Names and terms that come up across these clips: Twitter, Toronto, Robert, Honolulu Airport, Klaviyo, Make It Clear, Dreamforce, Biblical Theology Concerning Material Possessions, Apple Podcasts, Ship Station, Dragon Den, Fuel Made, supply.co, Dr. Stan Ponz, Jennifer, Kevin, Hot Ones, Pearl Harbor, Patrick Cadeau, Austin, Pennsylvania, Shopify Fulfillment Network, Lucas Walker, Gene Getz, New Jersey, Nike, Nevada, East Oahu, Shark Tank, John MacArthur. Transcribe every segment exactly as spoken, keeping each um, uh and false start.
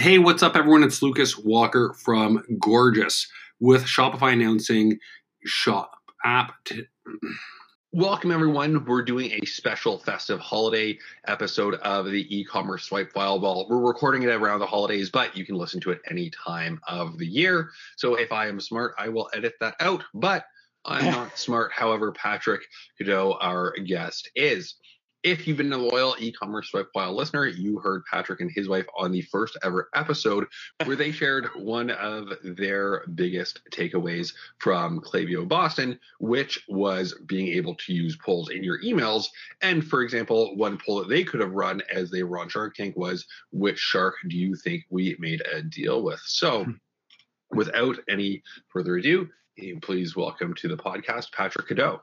Hey, what's up, everyone? It's Lucas Walker from Gorgeous with Shopify announcing Shop App. T- Welcome, everyone. We're doing a special festive holiday episode of the e-commerce swipe file. Well, we're recording it around the holidays, but you can listen to it any time of the year. So if I am smart, I will edit that out, but I'm not smart. However, Patrick Cadeau, our guest, is. If you've been a loyal e-commerce swipe file listener, you heard Patrick and his wife on the first ever episode where they shared one of their biggest takeaways from Klaviyo Boston, which was being able to use polls in your emails. And for example, one poll that they could have run as they were on Shark Tank was, which shark do you think we made a deal with? So without any further ado, please welcome to the podcast, Patrick Cadeau.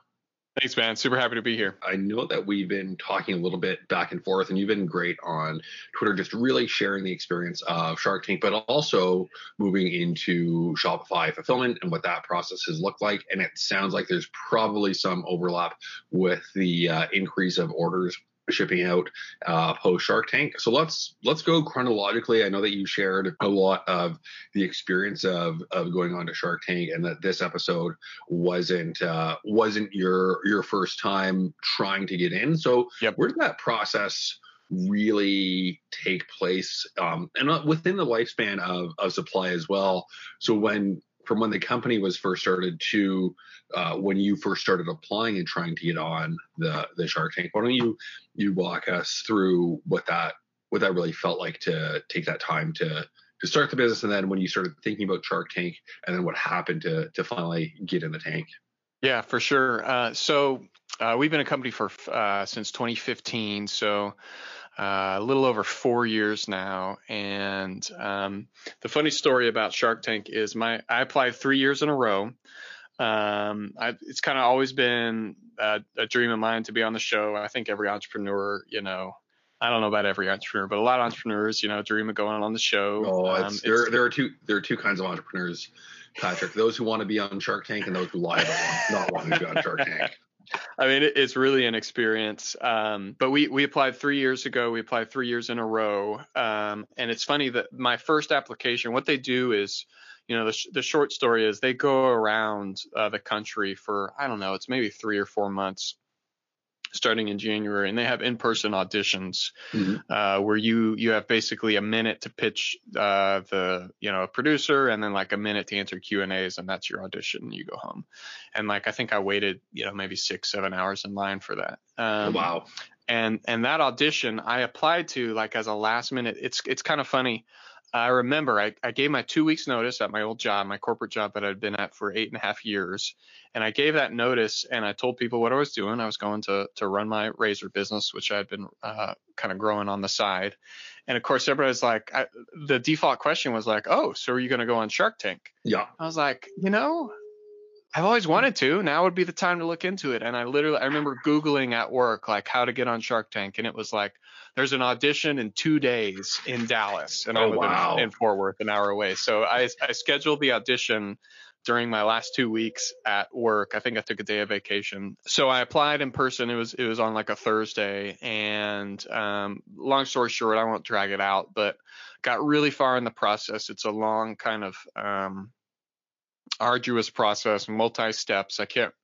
Thanks, man. Super happy to be here. I know that we've been talking a little bit back and forth, and you've been great on Twitter, just really sharing the experience of Shark Tank, but also moving into Shopify fulfillment and what that process has looked like. And it sounds like there's probably some overlap with the uh, increase of orders shipping out uh, post Shark Tank. So let's let's go chronologically. I know that you shared a lot of the experience of of going on to Shark Tank, and that this episode wasn't uh, wasn't your your first time trying to get in. So yep. Where did that process really take place, um, and within the lifespan of of Supply as well? So when from when the company was first started to uh, when you first started applying and trying to get on the, the Shark Tank, why don't you you walk us through what that what that really felt like to take that time to to start the business, and then when you started thinking about Shark Tank, and then what happened to to finally get in the tank? Yeah, for sure. Uh, so uh, we've been a company for uh, since twenty fifteen, so. Uh, a little over four years now. And um, the funny story about Shark Tank is my I applied three years in a row. Um, I, it's kind of always been a, a dream of mine to be on the show. I think every entrepreneur, you know, I don't know about every entrepreneur, but a lot of entrepreneurs, you know, dream of going on the show. Oh, it's, um, there, it's, there are two there are two kinds of entrepreneurs, Patrick. Those who want to be on Shark Tank and those who lie about not wanting to be on Shark Tank. I mean, it's really an experience, um, but we, we applied three years ago. We applied three years in a row. Um, and it's funny that my first application, what they do is, you know, the, sh- the short story is they go around uh, the country for, I don't know, it's maybe three or four months starting in January, and they have in-person auditions, mm-hmm. uh, where you, you have basically a minute to pitch uh, the, you know, a producer, and then like a minute to answer Q and A's, and that's your audition, and you go home. And like, I think I waited, you know, maybe six, seven hours in line for that. Um, oh, wow. And, and that audition I applied to like as a last minute, it's, it's kind of funny. I remember I, I gave my two weeks notice at my old job, my corporate job that I'd been at for eight and a half years. And I gave that notice and I told people what I was doing. I was going to to run my razor business, which I'd been uh, kind of growing on the side. And of course, everybody's like, I, the default question was like, oh, so are you going to go on Shark Tank? Yeah. I was like, you know, I've always wanted to. Now would be the time to look into it. And I literally, I remember Googling at work, like how to get on Shark Tank. And it was like, there's an audition in two days in Dallas. And oh, I live wow. in, in Fort Worth, an hour away. So I, I scheduled the audition during my last two weeks at work. I think I took a day of vacation. So I applied in person. It was, it was on like a Thursday. And um, long story short, I won't drag it out, but got really far in the process. It's a long kind of um, arduous process, multi-steps. I can't,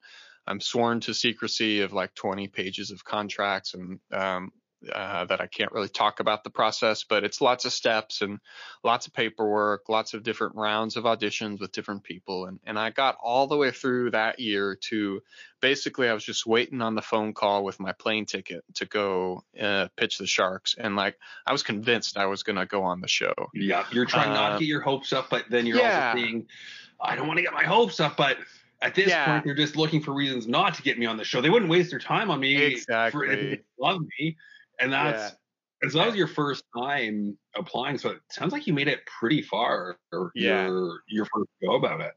I'm sworn to secrecy of like twenty pages of contracts and um, uh, that I can't really talk about the process, but it's lots of steps and lots of paperwork, lots of different rounds of auditions with different people. And, and I got all the way through that year to basically, I was just waiting on the phone call with my plane ticket to go uh, pitch the Sharks. And like, I was convinced I was going to go on the show. Yeah. You're trying uh, not to get your hopes up, but then you're yeah. also being I don't want to get my hopes up, but at this yeah. point, they're just looking for reasons not to get me on the show. They wouldn't waste their time on me exactly. for if they love me. And that's, yeah. and so that was your first time applying. So it sounds like you made it pretty far or yeah. your, your first go about it.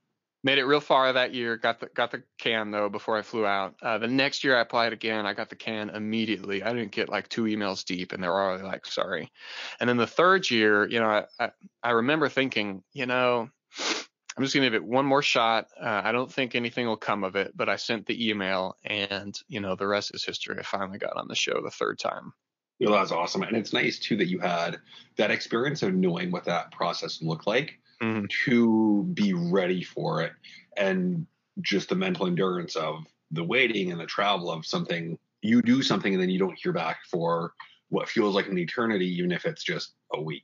Made it real far that year. Got the got the can though before I flew out. Uh, the next year I applied again. I got the can immediately. I didn't get like two emails deep, and they were already like, sorry. And then the third year, you know, I I, I remember thinking, you know, I'm just going to give it one more shot. Uh, I don't think anything will come of it, but I sent the email and, you know, the rest is history. I finally got on the show the third time. You know, that's awesome. And it's nice too that you had that experience of knowing what that process looked like mm-hmm. to be ready for it, and just the mental endurance of the waiting and the travel of something. You do something and then you don't hear back for what feels like an eternity, even if it's just a week.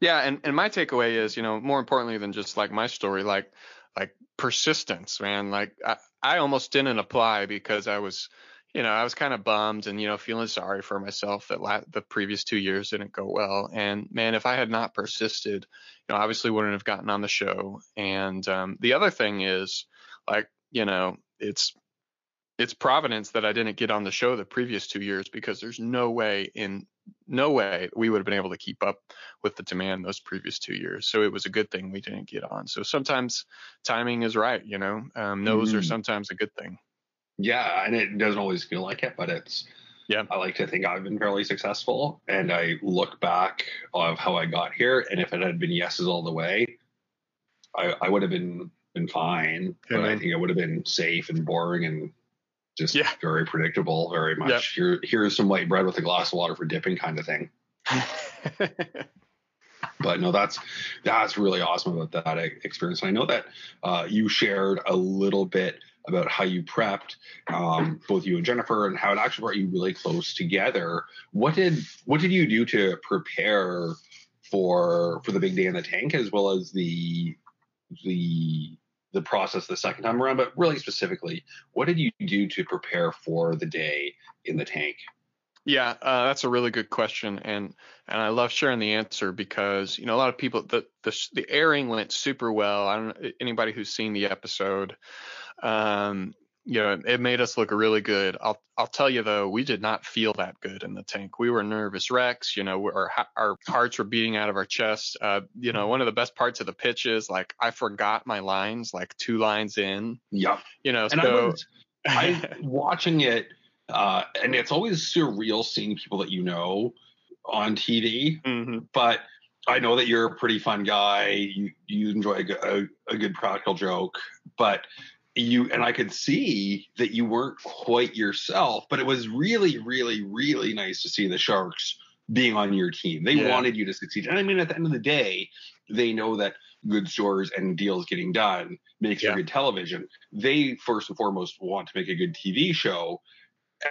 Yeah. And, and my takeaway is, you know, more importantly than just like my story, like, like persistence, man. Like I, I almost didn't apply because I was, you know, I was kind of bummed and, you know, feeling sorry for myself that la- the previous two years didn't go well. And man, if I had not persisted, you know, obviously wouldn't have gotten on the show. And um, the other thing is like, you know, it's, it's providence that I didn't get on the show the previous two years because there's no way in no way we would have been able to keep up with the demand those previous two years. So it was a good thing we didn't get on. So sometimes timing is right, you know, um, those mm-hmm. are sometimes a good thing. Yeah. And it doesn't always feel like it, but it's, yeah, I like to think I've been fairly successful, and I look back of how I got here. And if it had been yeses all the way, I, I would have been, been fine, yeah, but man. I think it would have been safe and boring and just yeah. very predictable, very much. Yep. Here, here's some white bread with a glass of water for dipping kind of thing. But no, that's, that's really awesome about that experience. And I know that uh, you shared a little bit about how you prepped, um, both you and Jennifer, and how it actually brought you really close together. What did, what did you do to prepare for, for the big day in the tank, as well as the, the, the process the second time around? But really specifically, what did you do to prepare for the day in the tank? Yeah, uh, that's a really good question. And, and I love sharing the answer because, you know, a lot of people, the, the, the airing went super well. I don't know anybody who's seen the episode. Um, you know, it made us look really good. I'll, I'll tell you though, we did not feel that good in the tank. We were nervous wrecks, you know, our, our hearts were beating out of our chest. Uh, you know, one of the best parts of the pitch is like, I forgot my lines, like two lines in. Yep. You know, and so. I was, I, watching it, uh, and it's always surreal seeing people that you know on T V, mm-hmm. but I know that you're a pretty fun guy. You, you enjoy a, a, a good practical joke, but You and I could see that you weren't quite yourself, but it was really, really, really nice to see the Sharks being on your team. They yeah. wanted you to succeed. And I mean, at the end of the day, they know that good stories and deals getting done makes yeah. for good television. They first and foremost want to make a good T V show.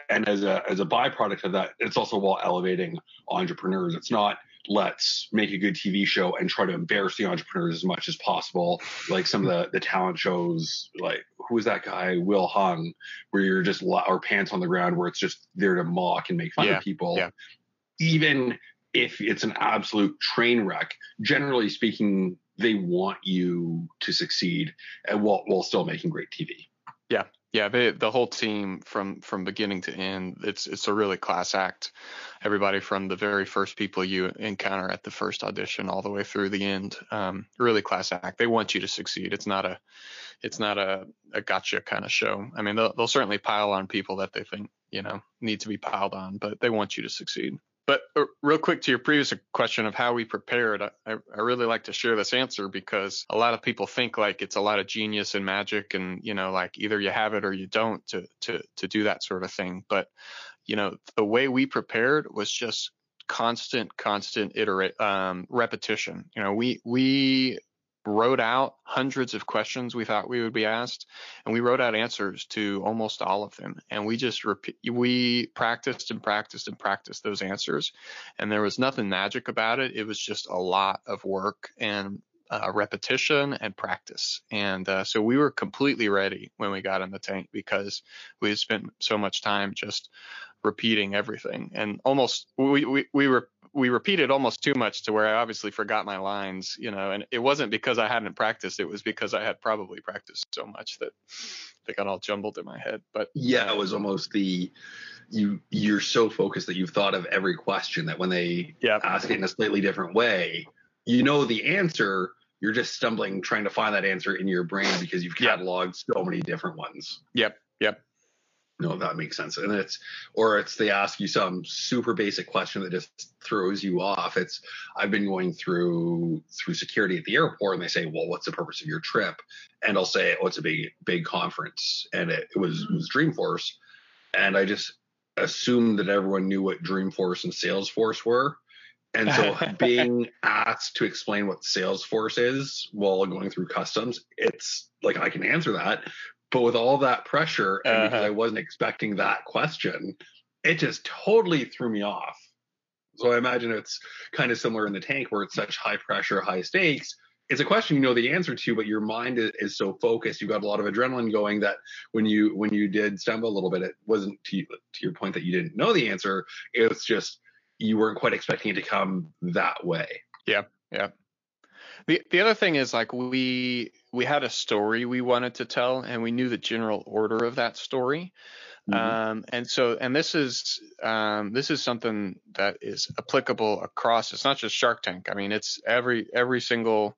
And as a, as a byproduct of that, it's also while elevating entrepreneurs. It's not, let's make a good T V show and try to embarrass the entrepreneurs as much as possible. Like some of the, the talent shows, like who is that guy, Will Hung, where you're just our pants on the ground, where it's just there to mock and make fun yeah, of people. Yeah. Even if it's an absolute train wreck, generally speaking, they want you to succeed and while, while still making great T V. Yeah. Yeah, they, the whole team from, from beginning to end, it's it's a really class act. Everybody from the very first people you encounter at the first audition all the way through the end, um, really class act. They want you to succeed. It's not a it's not a, a gotcha kind of show. I mean, they'll, they'll certainly pile on people that they think, you know, need to be piled on, but they want you to succeed. But real quick to your previous question of how we prepared, I, I really like to share this answer because a lot of people think like it's a lot of genius and magic and, you know, like either you have it or you don't to to to do that sort of thing. But, you know, the way we prepared was just constant, constant iterate um, repetition. You know, we we wrote out hundreds of questions we thought we would be asked, and we wrote out answers to almost all of them. And we just repeat, we practiced and practiced and practiced those answers. And there was nothing magic about it. It was just a lot of work and uh, repetition and practice. And uh, so we were completely ready when we got in the tank because we had spent so much time just repeating everything. And almost we, we, we were, we repeated almost too much to where I obviously forgot my lines, you know, and it wasn't because I hadn't practiced. It was because I had probably practiced so much that they got all jumbled in my head. But yeah, it was almost the, you, you're so focused that you've thought of every question that when they yeah. ask it in a slightly different way, you know, the answer, you're just stumbling, trying to find that answer in your brain because you've cataloged yeah. so many different ones. Yep. Yep. No, that makes sense. And it's, or it's, they ask you some super basic question that just throws you off. It's, I've been going through, through security at the airport, and they say, well, what's the purpose of your trip? And I'll say, oh, it's a big, big conference. And it, it was, it was Dreamforce. And I just, assumed that everyone knew what Dreamforce and Salesforce were. And so being asked to explain what Salesforce is while going through customs, it's like, I can answer that. But with all that pressure, and uh-huh. because I wasn't expecting that question, it just totally threw me off. So I imagine it's kind of similar in the tank where it's such high pressure, high stakes. It's a question you know the answer to, but your mind is, is so focused. You've got a lot of adrenaline going that when you when you did stumble a little bit, it wasn't to, you, to your point that you didn't know the answer. It was just you weren't quite expecting it to come that way. Yeah, yeah. The the other thing is like we we had a story we wanted to tell, and we knew the general order of that story. Mm-hmm. Um, and so, and this is, um, this is something that is applicable across, it's not just Shark Tank. I mean, it's every, every single,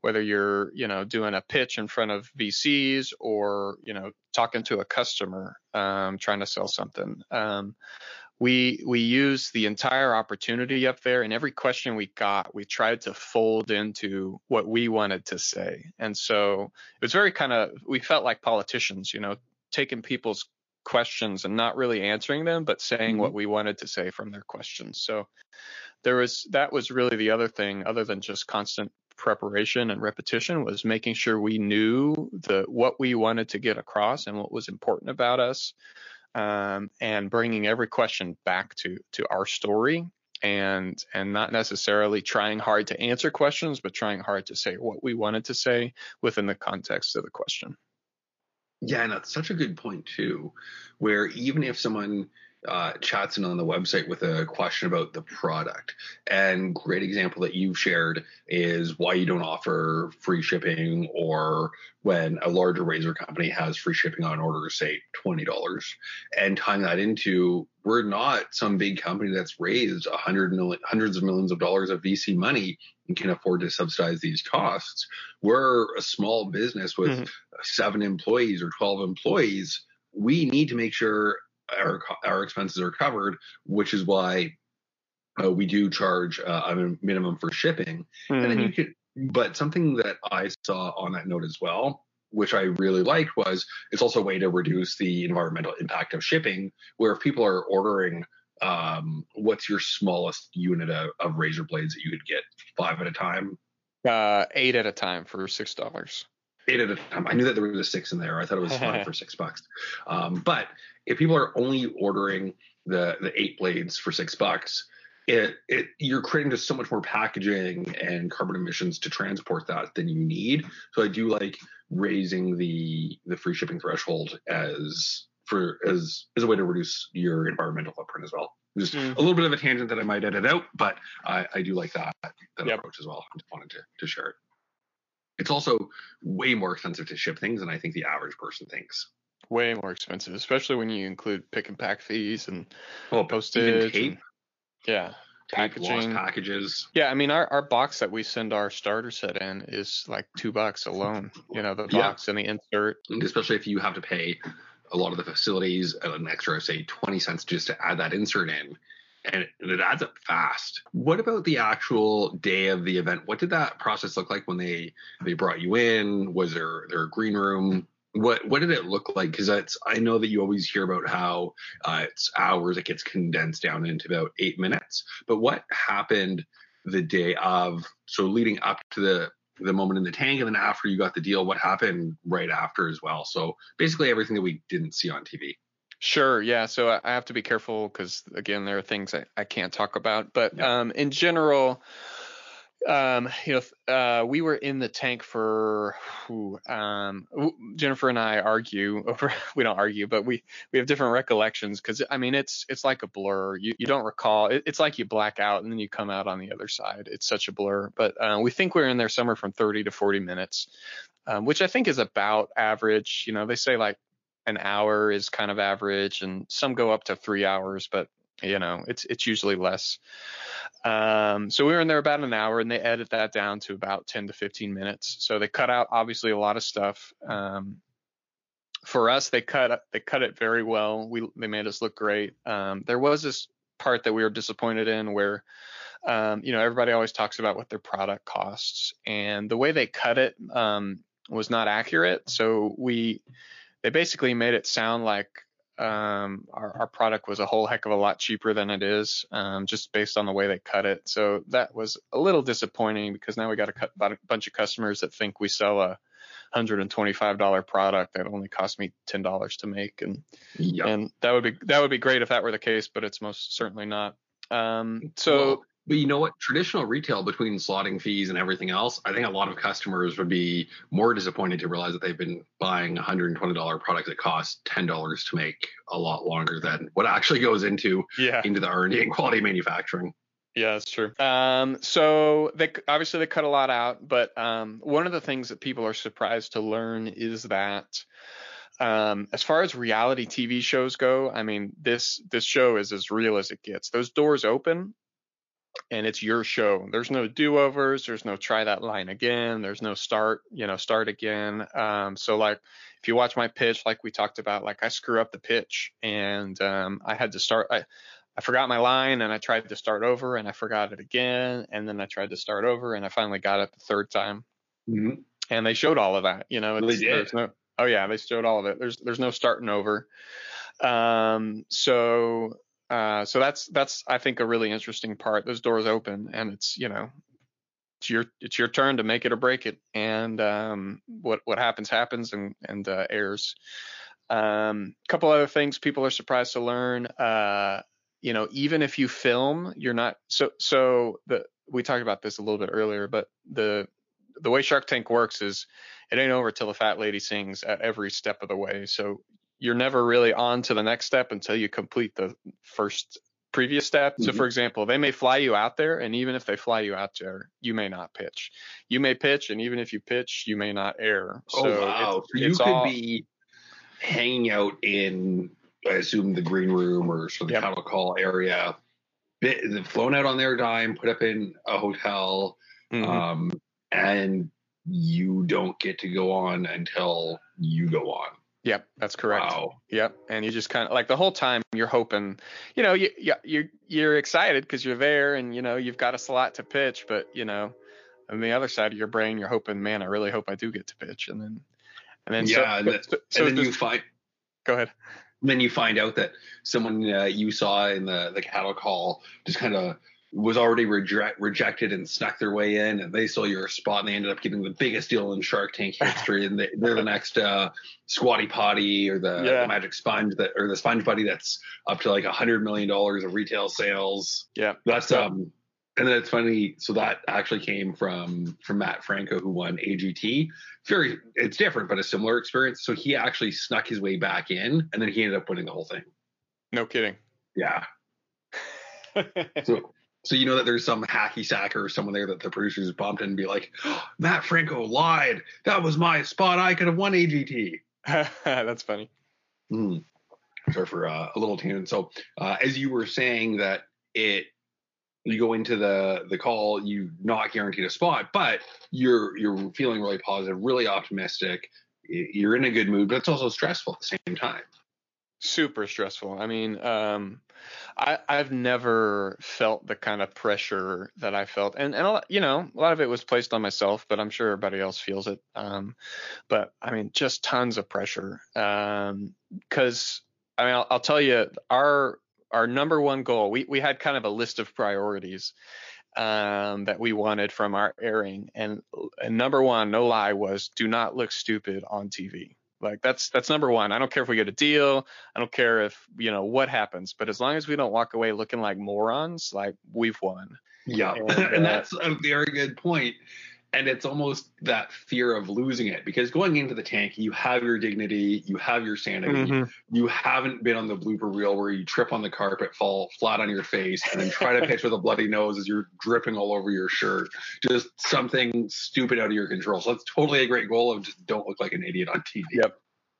whether you're, you know, doing a pitch in front of V Cs or, you know, talking to a customer, um, trying to sell something. Um, we, we use the entire opportunity up there, and every question we got, we tried to fold into what we wanted to say. And so it was very kind of, we felt like politicians, you know, taking people's questions and not really answering them, but saying mm-hmm. what we wanted to say from their questions. So there was, that was really the other thing, other than just constant preparation and repetition, was making sure we knew the what we wanted to get across and what was important about us, um, and bringing every question back to to our story, and and not necessarily trying hard to answer questions, but trying hard to say what we wanted to say within the context of the question. Yeah, and that's such a good point too, where even if someone uh, chats in on the website with a question about the product, and great example that you've shared is why you don't offer free shipping, or when a larger razor company has free shipping on orders, say twenty dollars, and tying that into, we're not some big company that's raised a hundred million, hundreds of millions of dollars of V C money and can afford to subsidize these costs. We're a small business with mm-hmm. seven employees or twelve employees. We need to make sure our our expenses are covered, which is why uh, we do charge uh, a minimum for shipping. Mm-hmm. And then you could, but something that I saw on that note as well, which I really liked, was it's also a way to reduce the environmental impact of shipping, where if people are ordering, um, what's your smallest unit of, of razor blades that you could get? Five at a time? Uh, eight at a time for six dollars. Eight at a time. I knew that there was a six in there. I thought it was five for six bucks. Um, but if people are only ordering the, the eight blades for six bucks, It, it, you're creating just so much more packaging and carbon emissions to transport that than you need. So I do like raising the the free shipping threshold as for as as a way to reduce your environmental footprint as well. Just mm. a little bit of a tangent that I might edit out, but I, I do like that that yep. approach as well. I just wanted to, to share it. It's also way more expensive to ship things than I think the average person thinks. Way more expensive, especially when you include pick and pack fees and well, postage. Even Yeah, packaging, lost packages. Yeah, I mean, our, our box that we send our starter set in is like two bucks alone. You know, the box yeah. and the insert. And especially if you have to pay a lot of the facilities an extra, say, twenty cents just to add that insert in, and it, it adds up fast. What about the actual day of the event? What did that process look like when they they brought you in? Was there there a green room? What what did it look like? Because that's I know that you always hear about how uh, it's hours, it gets condensed down into about eight minutes. But what happened the day of? So leading up to the the moment in the tank, and then after you got the deal, what happened right after as well? So basically everything that we didn't see on T V. Sure. Yeah. So I have to be careful because again, there are things I, I can't talk about. But yeah. um, in general. Um, you know, uh, we were in the tank for, ooh, um, Jennifer and I argue over, we don't argue, but we, we have different recollections. Cause I mean, it's, it's like a blur. You, you don't recall. It, it's like you black out and then you come out on the other side. It's such a blur, but, uh, we think we're in there somewhere from thirty to forty minutes, um, which I think is about average. You know, they say like an hour is kind of average and some go up to three hours, but you know, it's it's usually less. Um, so we were in there about an hour, and they edit that down to about ten to fifteen minutes. So they cut out obviously a lot of stuff. Um, for us, they cut they cut it very well. We they made us look great. Um, there was this part that we were disappointed in where, um, you know, everybody always talks about what their product costs, and the way they cut it um, was not accurate. So we they basically made it sound like um, our, our product was a whole heck of a lot cheaper than it is, um, just based on the way they cut it. So that was a little disappointing, because now we got a, about a bunch of customers that think we sell a one hundred twenty-five dollars product that only cost me ten dollars to make. And, yep. and that would be, that would be great if that were the case, but it's most certainly not. Um, so, well, but you know what, traditional retail, between slotting fees and everything else, I think a lot of customers would be more disappointed to realize that they've been buying a one hundred twenty dollars product that costs ten dollars to make a lot longer than what actually goes into, yeah. into the R and D and quality manufacturing. Yeah, that's true. Um, so they obviously they cut a lot out, but um, one of the things that people are surprised to learn is that um, as far as reality T V shows go, I mean, this this show is as real as it gets. Those doors open, and it's your show. There's no do-overs. There's no try that line again. There's no start, you know, start again. Um, so like if you watch my pitch, like we talked about, like I screw up the pitch, and um, I had to start. I, I forgot my line, and I tried to start over, and I forgot it again. And then I tried to start over, and I finally got it the third time. Mm-hmm. And they showed all of that, you know, it's, there's no, oh yeah, they showed all of it. There's, there's no starting over. Um, so, uh, so that's, that's, I think, a really interesting part. Those doors open, and it's, you know, it's your, it's your turn to make it or break it. And, um, what, what happens, happens and, and, uh, airs. Um, couple other things people are surprised to learn, uh, you know, even if you film, you're not, so, so the, we talked about this a little bit earlier, but the, the way Shark Tank works is it ain't over till the fat lady sings at every step of the way. So you're never really on to the next step until you complete the first previous step. Mm-hmm. So for example, they may fly you out there, and even if they fly you out there, you may not pitch, you may pitch. And even if you pitch, you may not air. So oh, wow. It's, so you it's could all, be hanging out in, I assume, the green room or sort of the yep. cattle call area, bit, flown out on their dime, put up in a hotel, mm-hmm. um, and you don't get to go on until you go on. Yep, that's correct. Wow. Yep, and you just kind of, like, the whole time you're hoping, you know, you, you, you're, you're excited because you're there and, you know, you've got a slot to pitch, but, you know, on the other side of your brain, you're hoping, man, I really hope I do get to pitch. And then, and then, yeah, so, and, so, so and then you find, go ahead. Then you find out that someone uh, you saw in the, the cattle call just kind of was already reject, rejected and snuck their way in, and they saw your spot, and they ended up getting the biggest deal in Shark Tank history, and they, they're the next uh, Squatty Potty or the, yeah. the Magic Sponge that or the Sponge Buddy that's up to like a hundred million dollars of retail sales. Yeah, that's yeah. um, and then it's funny. So that actually came from from Matt Franco, who won A G T. Very, it's different, but a similar experience. So he actually snuck his way back in, and then he ended up winning the whole thing. No kidding. Yeah. so, so you know that there's some hacky sacker or someone there that the producers bumped and be like, oh, Matt Franco lied. That was my spot. I could have won A G T. That's funny. Mm. Sorry for uh, a little tangent. So uh, as you were saying that it, you go into the the call, you not guaranteed a spot, but you're you're feeling really positive, really optimistic. You're in a good mood, but it's also stressful at the same time. Super stressful. I mean, um, I I've never felt the kind of pressure that I felt, and and a lot, you know, a lot of it was placed on myself, but I'm sure everybody else feels it. Um, but I mean, just tons of pressure. Um, because I mean, I'll, I'll tell you, our Our number one goal, we, we had kind of a list of priorities um, that we wanted from our airing. And, and number one, no lie, was do not look stupid on T V. Like that's that's number one. I don't care if we get a deal. I don't care if, you know, what happens. But as long as we don't walk away looking like morons, like we've won. Yeah. And, uh, and that's a very good point. And it's almost that fear of losing it, because going into the tank, you have your dignity, you have your sanity, mm-hmm. you haven't been on the blooper reel where you trip on the carpet, fall flat on your face, and then try to pitch with a bloody nose as you're dripping all over your shirt. Just something stupid out of your control. So that's totally a great goal of just don't look like an idiot on T V. Yep.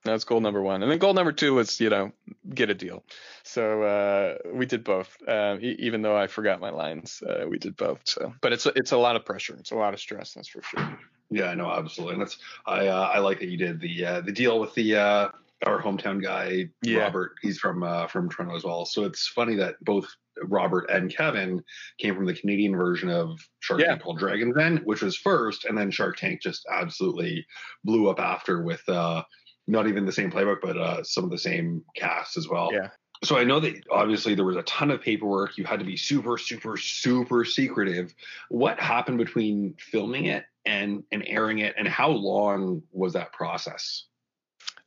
That's goal number one. And then goal number two was, you know, get a deal. So uh, we did both, uh, e- even though I forgot my lines. Uh, we did both. So, but it's it's a lot of pressure. It's a lot of stress. That's for sure. Yeah, no, absolutely. And that's I uh, I like that you did the uh, the deal with the uh, our hometown guy, yeah. Robert. He's from uh, from Toronto as well. So it's funny that both Robert and Kevin came from the Canadian version of Shark yeah. Tank called Dragon Den, which was first, and then Shark Tank just absolutely blew up after with. Uh, not even the same playbook, but uh, some of the same cast as well. Yeah. So I know that obviously there was a ton of paperwork. You had to be super, super, super secretive. What happened between filming it and, and airing it, and how long was that process?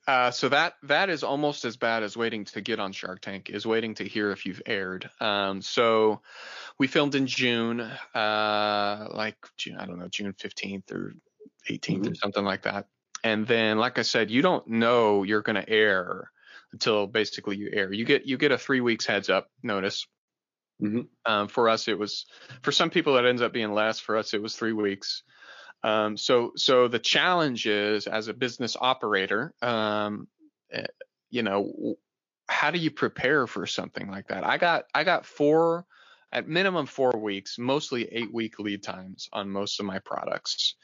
Uh, so that that is almost as bad as waiting to get on Shark Tank, is waiting to hear if you've aired. Um, so we filmed in June, uh, like June, I don't know, June fifteenth or eighteenth mm-hmm. or something like that. And then, like I said, you don't know you're going to air until basically you air. You get you get a three weeks heads up notice. Mm-hmm. Um, for us, it was for some people that ends up being less. For us, it was three weeks. Um, so so the challenge is, as a business operator, um, you know, how do you prepare for something like that? I got I got four, at minimum four weeks, mostly eight week lead times on most of my products.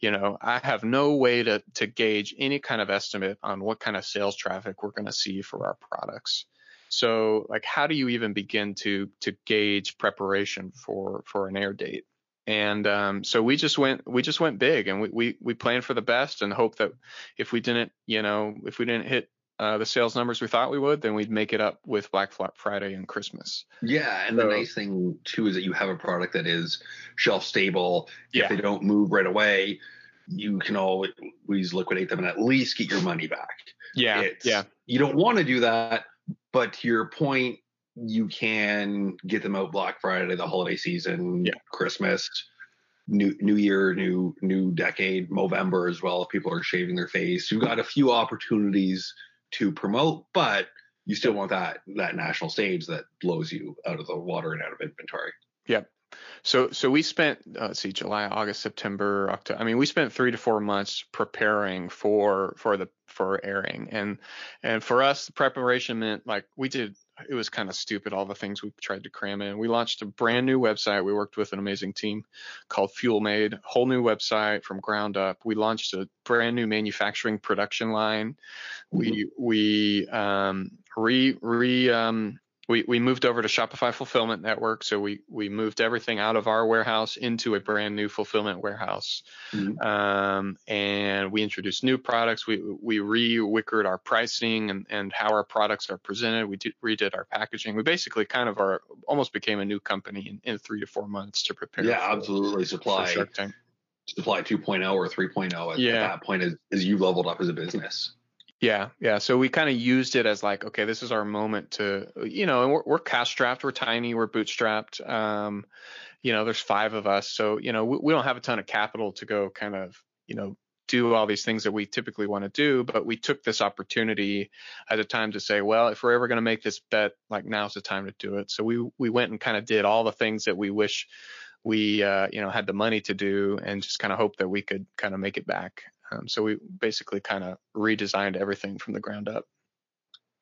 You know, I have no way to to gauge any kind of estimate on what kind of sales traffic we're going to see for our products. So, like, how do you even begin to to gauge preparation for for an air date? And um, so we just went, we just went big, and we, we we planned for the best and hoped that if we didn't, you know, if we didn't hit uh, the sales numbers we thought we would, then we'd make it up with Black Friday and Christmas. Yeah, and so, the nice thing too is that you have a product that is shelf stable. Yeah. If they don't move right away, you can always liquidate them and at least get your money back. Yeah, it's, yeah. You don't want to do that, but to your point, you can get them out Black Friday, the holiday season, yeah. Christmas, new new year, new new decade, Movember as well. If people are shaving their face, you've got a few opportunities to promote, but you still want that that national stage that blows you out of the water and out of inventory. Yep. So so we spent uh, let's see, July, August, September, October. I mean, we spent three to four months preparing for for the for airing, and and for us, the preparation meant, like, we did. It was kind of stupid, all the things we tried to cram in. We launched a brand new website. We worked with an amazing team called Fuel Made, whole new website from ground up. We launched a brand new manufacturing production line. Mm-hmm. We we um re re um we we moved over to Shopify Fulfillment Network, so we we moved everything out of our warehouse into a brand new fulfillment warehouse. Mm-hmm. Um, and we introduced new products. We we re-wickered our pricing and, and how our products are presented. We did, redid our packaging. We basically kind of are almost became a new company in, in three to four months to prepare. Yeah, for, absolutely. Supply Shark Tank. Supply two point oh or three point oh at, yeah. at that point is is you leveled up as a business. Yeah. Yeah. So we kind of used it as like, okay, this is our moment to, you know, and we're, we're cash strapped, we're tiny, we're bootstrapped. Um, you know, there's five of us. So, you know, we, we don't have a ton of capital to go kind of, you know, do all these things that we typically want to do. But we took this opportunity at a time to say, well, if we're ever going to make this bet, like, now's the time to do it. So we, we went and kind of did all the things that we wish we, uh, you know, had the money to do, and just kind of hope that we could kind of make it back. Um, so we basically kind of redesigned everything from the ground up.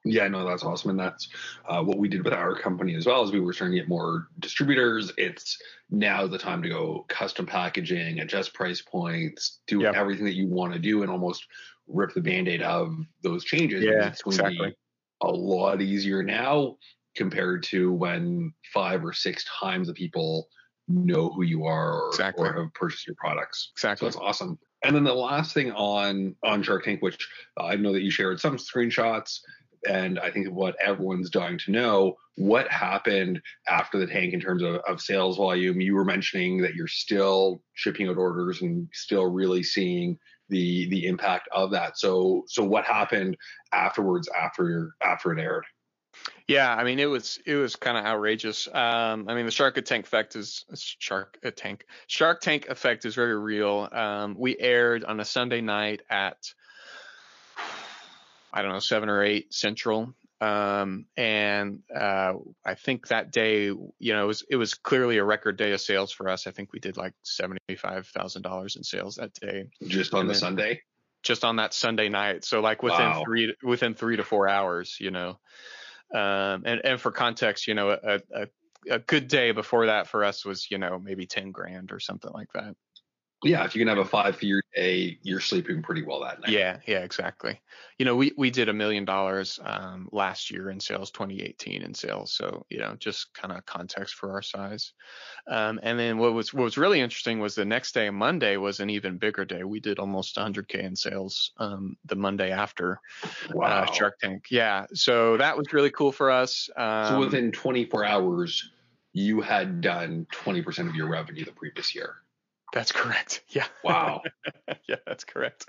Yeah, no, that's awesome. And that's uh, what we did with our company as well, as we were starting to get more distributors. It's now the time to go custom packaging, adjust price points, do yep. everything that you want to do, and almost rip the Band-Aid of those changes. Yeah, it's going exactly. to be a lot easier now compared to when five or six times the people know who you are or, exactly. or have purchased your products. Exactly. So that's awesome. And then the last thing on, on Shark Tank, which uh, I know that you shared some screenshots, and I think what everyone's dying to know, what happened after the tank in terms of, of sales volume? You were mentioning that you're still shipping out orders and still really seeing the the impact of that. So so what happened afterwards after after it aired? Yeah, I mean, it was it was kind of outrageous. Um, I mean, the Shark Tank effect is Shark Tank Shark Tank effect is very real. Um, we aired on a Sunday night at, I don't know, seven or eight Central, um, and uh, I think that day, you know, it was it was clearly a record day of sales for us. I think we did like seventy-five thousand dollars in sales that day. Just on and the then, Sunday. Just on that Sunday night. So like within wow. three within three to four hours, you know. Um, and, and for context, you know, a, a, a good day before that for us was, you know, maybe ten grand or something like that. Yeah. If you can have a five year A, you're sleeping pretty well that night. Yeah, yeah, exactly. You know, we, we did a million dollars um, last year in sales, twenty eighteen in sales. So, you know, just kind of context for our size. Um, and then what was what was really interesting was the next day, Monday, was an even bigger day. We did almost one hundred K in sales um, the Monday after wow. uh, Shark Tank. Yeah, so that was really cool for us. Um, so within twenty-four hours, you had done twenty percent of your revenue the previous year. That's correct. Yeah. Wow. Yeah, that's correct.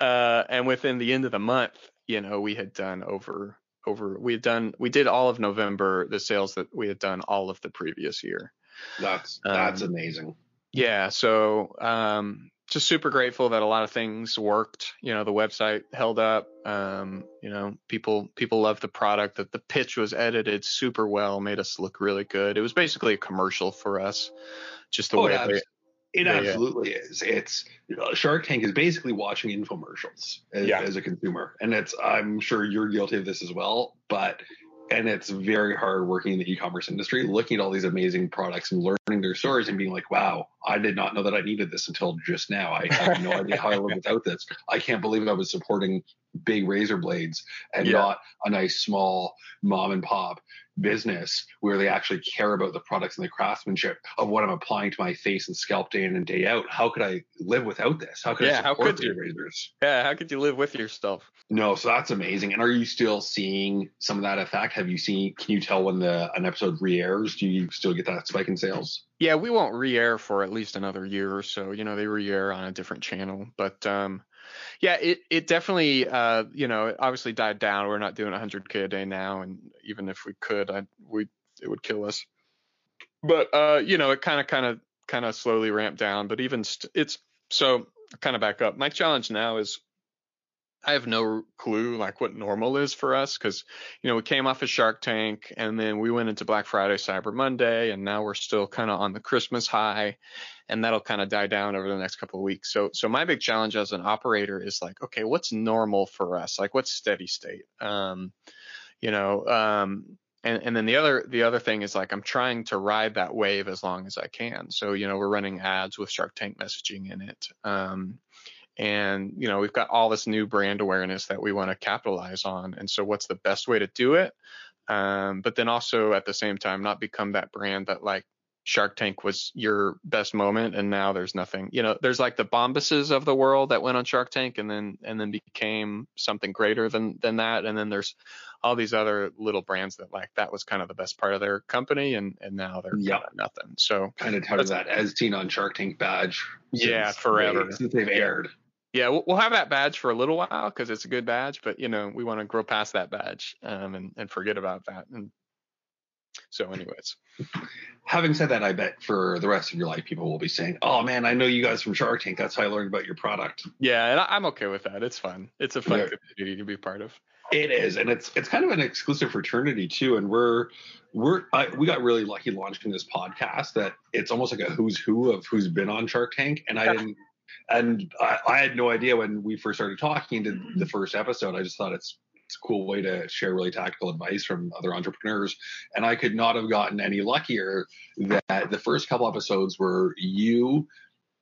Uh, and within the end of the month, you know, we had done over, over, we had done, we did all of November, the sales that we had done all of the previous year. That's, that's um, amazing. Yeah. So, um, just super grateful that a lot of things worked. You know, the website held up. Um, you know, people people loved the product. That the pitch was edited super well, made us look really good. It was basically a commercial for us, just the oh, way yeah, they, it they, absolutely uh, is. It's you know, Shark Tank is basically watching infomercials as, yeah. as a consumer, and it's I'm sure you're guilty of this as well. But and it's very hard working in the e-commerce industry, looking at all these amazing products and learning their stories and being like, wow, I did not know that I needed this until just now. I have no idea how I live without this. I can't believe I was supporting big razor blades and yeah. not a nice small mom and pop business where they actually care about the products and the craftsmanship of what I'm applying to my face and scalp day in and day out. How could I live without this? How could yeah, I support how could you? razors? Yeah, how could you live with yourself? No, so that's amazing. And are you still seeing some of that effect? Have you seen, can you tell when the an episode re-airs? Do you still get that spike in sales? Yeah, we won't re-air for at least another year or so. You know, they re-air on a different channel. But um yeah, it it definitely, uh, you know, it obviously died down. We're not doing one hundred K a day now, and even if we could, I we it would kill us. But uh, you know, it kind of kind of kind of slowly ramped down. But even st- it's so kind of back up. My challenge now is I have no clue like what normal is for us, because you know we came off of Shark Tank, and then we went into Black Friday, Cyber Monday, and now we're still kind of on the Christmas high, and that'll kind of die down over the next couple of weeks. So, so my big challenge as an operator is like, okay, what's normal for us? Like, what's steady state? Um, you know, um, and and then the other the other thing is like I'm trying to ride that wave as long as I can. So, you know, we're running ads with Shark Tank messaging in it. Um, And, you know, we've got all this new brand awareness that we want to capitalize on. And so what's the best way to do it? Um, but then also at the same time, not become that brand that like Shark Tank was your best moment. And now there's nothing, you know, there's like the Bombuses of the world that went on Shark Tank and then and then became something greater than than that. And then there's all these other little brands that like that was kind of the best part of their company. And, and now they're yep. kind of nothing. So kind of touted that as seen on Shark Tank badge. Yeah, forever. They, since they've aired. Yeah. Yeah, we'll have that badge for a little while because it's a good badge, but, you know, we want to grow past that badge um, and, and forget about that. And so anyways. Having said that, I bet for the rest of your life, people will be saying, oh, man, I know you guys from Shark Tank. That's how I learned about your product. Yeah, and I'm okay with that. It's fun. It's a fun yeah. community to be part of. It is. And it's it's kind of an exclusive fraternity, too. And we're we're I, we got really lucky launching this podcast that it's almost like a who's who of who's been on Shark Tank. And I didn't. And I, I had no idea when we first started talking to the first episode. I just thought it's, it's a cool way to share really tactical advice from other entrepreneurs. And I could not have gotten any luckier that the first couple episodes were you.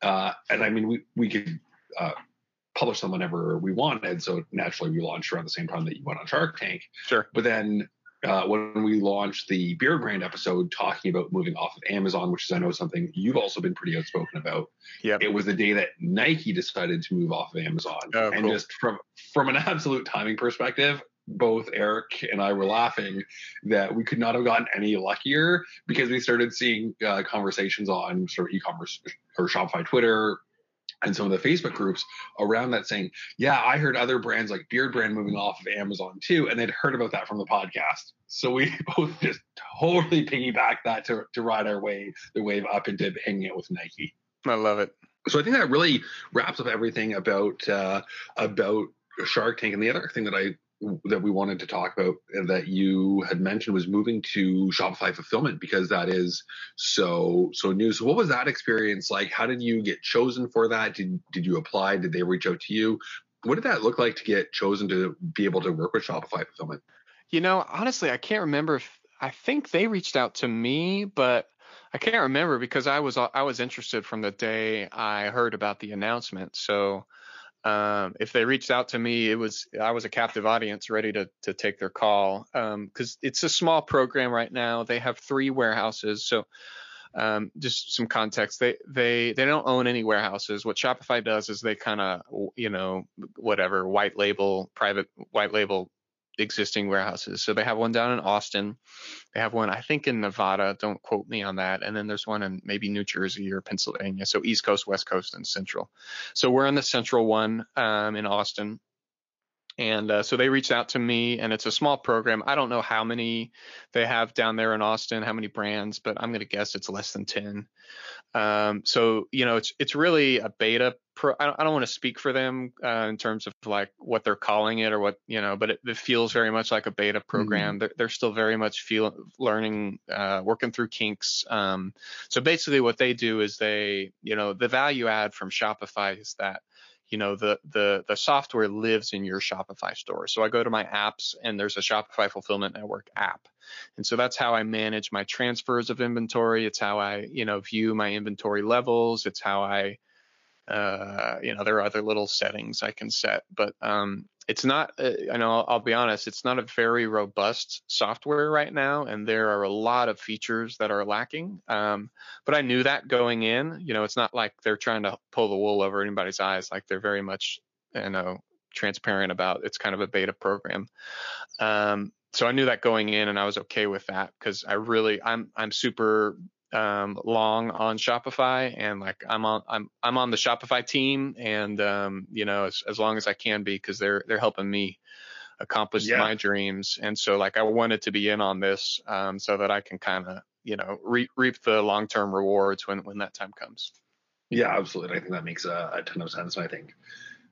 Uh, and I mean, we, we could uh, publish them whenever we wanted. So naturally, we launched around the same time that you went on Shark Tank. Sure. But then uh, when we launched the Beard Brand episode talking about moving off of Amazon, which is, I know, something you've also been pretty outspoken about. Yep. It was the day that Nike decided to move off of Amazon. Oh, and cool. Just from, from an absolute timing perspective, both Eric and I were laughing that we could not have gotten any luckier because we started seeing uh, conversations on sort of e-commerce or Shopify Twitter and some of the Facebook groups around that saying, yeah, I heard other brands like Beard Brand moving off of Amazon too. And they'd heard about that from the podcast. So we both just totally piggybacked that to, to ride our way, the wave up into hanging out with Nike. I love it. So I think that really wraps up everything about, uh, about Shark Tank. And the other thing that I, that we wanted to talk about and that you had mentioned was moving to Shopify Fulfillment, because that is so, so new. So what was that experience like? How did you get chosen for that? Did, did you apply? Did they reach out to you? What did that look like to get chosen to be able to work with Shopify Fulfillment? You know, honestly, I can't remember if I think they reached out to me, but I can't remember because I was I was interested from the day I heard about the announcement. So um, if they reached out to me, it was I was a captive audience ready to to take their call because um, it's a small program right now. They have three warehouses. So um, just some context, they they they don't own any warehouses. What Shopify does is they kind of you know whatever white label private white label. existing warehouses. So they have one down in Austin. They have one, I think, in Nevada. Don't quote me on that. And then there's one in maybe New Jersey or Pennsylvania. So East Coast, West Coast, and Central. So we're on the Central one um, in Austin. And uh, so they reached out to me, and it's a small program. I don't know how many they have down there in Austin, how many brands, but I'm going to guess it's less than ten. Um, so, you know, it's it's really a beta. Pro- I don't, I don't want to speak for them uh, in terms of like what they're calling it or what, you know, but it, it feels very much like a beta program. Mm-hmm. They're, they're still very much feel, learning, uh, working through kinks. Um, so basically what they do is they, you know, the value add from Shopify is that you know, the, the, the software lives in your Shopify store. So I go to my apps and there's a Shopify Fulfillment Network app. And so that's how I manage my transfers of inventory. It's how I, you know, view my inventory levels. It's how I, uh, you know, there are other little settings I can set, but, um, it's not, uh, and I'll, I'll be honest, it's not a very robust software right now. And there are a lot of features that are lacking. Um, but I knew that going in, you know, it's not like they're trying to pull the wool over anybody's eyes. Like they're very much, you know, transparent about it's kind of a beta program. Um, so I knew that going in and I was okay with that because I really, I'm, I'm super um, long on Shopify and like I'm on, I'm, I'm on the Shopify team and, um, you know, as, as long as I can be, cause they're, they're helping me accomplish yeah. my dreams. And so like, I wanted to be in on this, um, so that I can kind of, you know, re- reap the long-term rewards when, when that time comes. Yeah, absolutely. I think that makes a, a ton of sense. And I think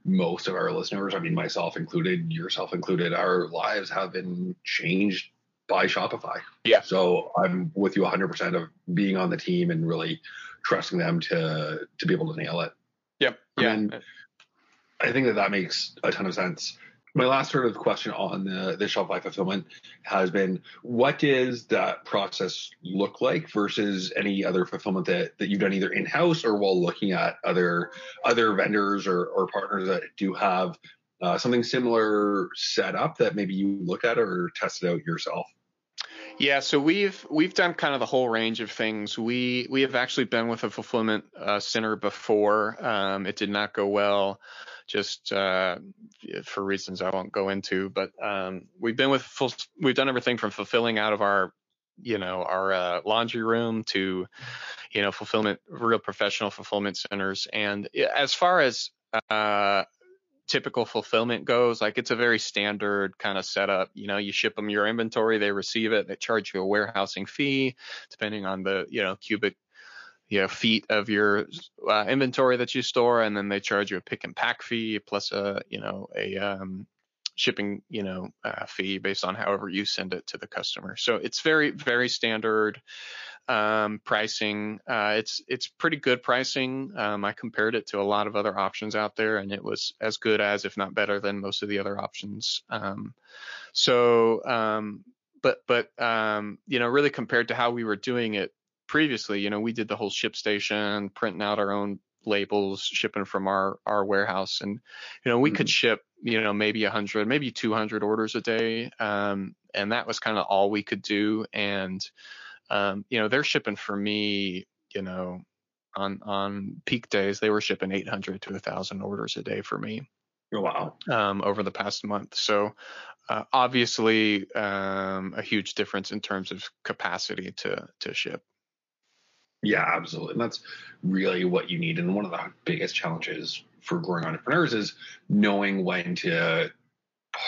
most of our listeners, I mean, myself included, yourself included, our lives have been changed by Shopify. Yeah. So I'm with you one hundred percent of being on the team and really trusting them to to be able to nail it. Yep. Yeah. And I think that that makes a ton of sense. My last sort of question on the, the Shopify fulfillment has been, what does that process look like versus any other fulfillment that, that you've done either in-house or while looking at other other vendors or, or partners that do have Uh, something similar set up that maybe you look at or test it out yourself? Yeah, so we've we've done kind of the whole range of things. We we have actually been with a fulfillment uh, center before. Um, it did not go well, just uh, for reasons I won't go into. But um, we've been with full, we've done everything from fulfilling out of our you know our uh, laundry room to you know fulfillment real professional fulfillment centers. And as far as uh, typical fulfillment goes, like it's a very standard kind of setup. You know, you ship them your inventory, they receive it, they charge you a warehousing fee, depending on the, you know, cubic, you know, feet of your uh, inventory that you store. And then they charge you a pick and pack fee plus a, you know, a um, shipping, you know, uh, fee based on however you send it to the customer. So it's very, very standard um, pricing. Uh, it's it's pretty good pricing. Um, I compared it to a lot of other options out there, and it was as good as, if not better than, most of the other options. Um, so, um, but but um, you know, really compared to how we were doing it previously, you know, we did the whole Ship Station, printing out our own labels, shipping from our our warehouse, and you know, we mm-hmm. could ship, you know, maybe one hundred, maybe two hundred orders a day, um, and that was kind of all we could do. And Um, you know, they're shipping for me, you know, on, on peak days, they were shipping eight hundred to a thousand orders a day for me. Wow. Um, over the past month. So, uh, obviously, um, a huge difference in terms of capacity to, to ship. Yeah, absolutely. And that's really what you need. And one of the biggest challenges for growing entrepreneurs is knowing when to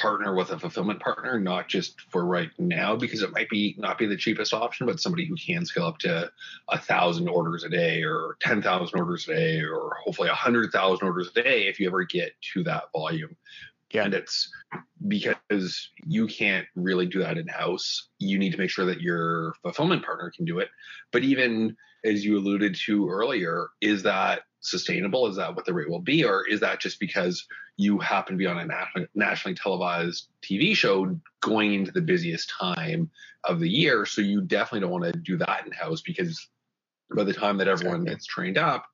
partner with a fulfillment partner, not just for right now, because it might be not be the cheapest option, but somebody who can scale up to a thousand orders a day or ten thousand orders a day, or hopefully a hundred thousand orders a day if you ever get to that volume. Yeah. And it's because you can't really do that in-house. You need to make sure that your fulfillment partner can do it. But even as you alluded to earlier, is that sustainable? Is that what the rate will be? Or is that just because you happen to be on a nat- nationally televised T V show going into the busiest time of the year? So you definitely don't want to do that in-house because by the time that everyone gets trained up,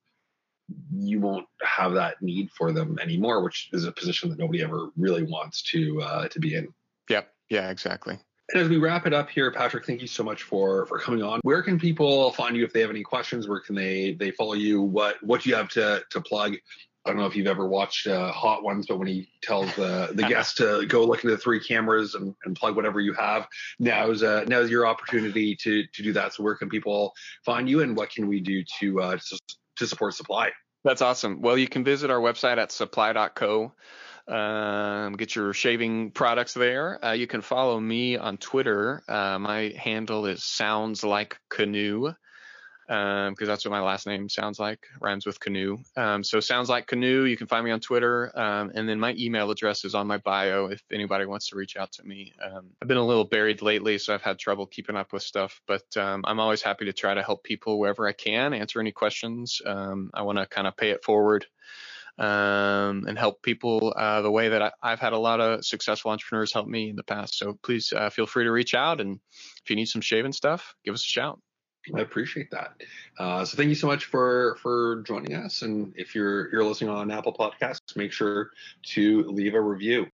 you won't have that need for them anymore, which is a position that nobody ever really wants to uh, to be in. Yep. Yeah, exactly. And as we wrap it up here, Patrick, thank you so much for, for coming on. Where can people find you if they have any questions? Where can they they follow you? What what do you have to to plug? I don't know if you've ever watched uh, Hot Ones, but when he tells the, the guest to go look into the three cameras and, and plug whatever you have, now's uh, now's your opportunity to to do that. So where can people find you, and what can we do to uh, to support Supply? That's awesome. Well, you can visit our website at supply dot co. Um, get your shaving products there. Uh, you can follow me on Twitter. Uh, my handle is sounds like canoe, um, because that's what my last name sounds like, rhymes with canoe. Um, so sounds like canoe. You can find me on Twitter. Um, and then my email address is on my bio if anybody wants to reach out to me. Um, I've been a little buried lately, so I've had trouble keeping up with stuff, but, um, I'm always happy to try to help people wherever I can, answer any questions. Um, I want to kind of pay it forward. Um, and help people uh, the way that I, I've had a lot of successful entrepreneurs help me in the past. So please uh, feel free to reach out. And if you need some shaving stuff, give us a shout. I appreciate that. Uh, so thank you so much for for joining us. And if you're you're listening on Apple Podcasts, make sure to leave a review.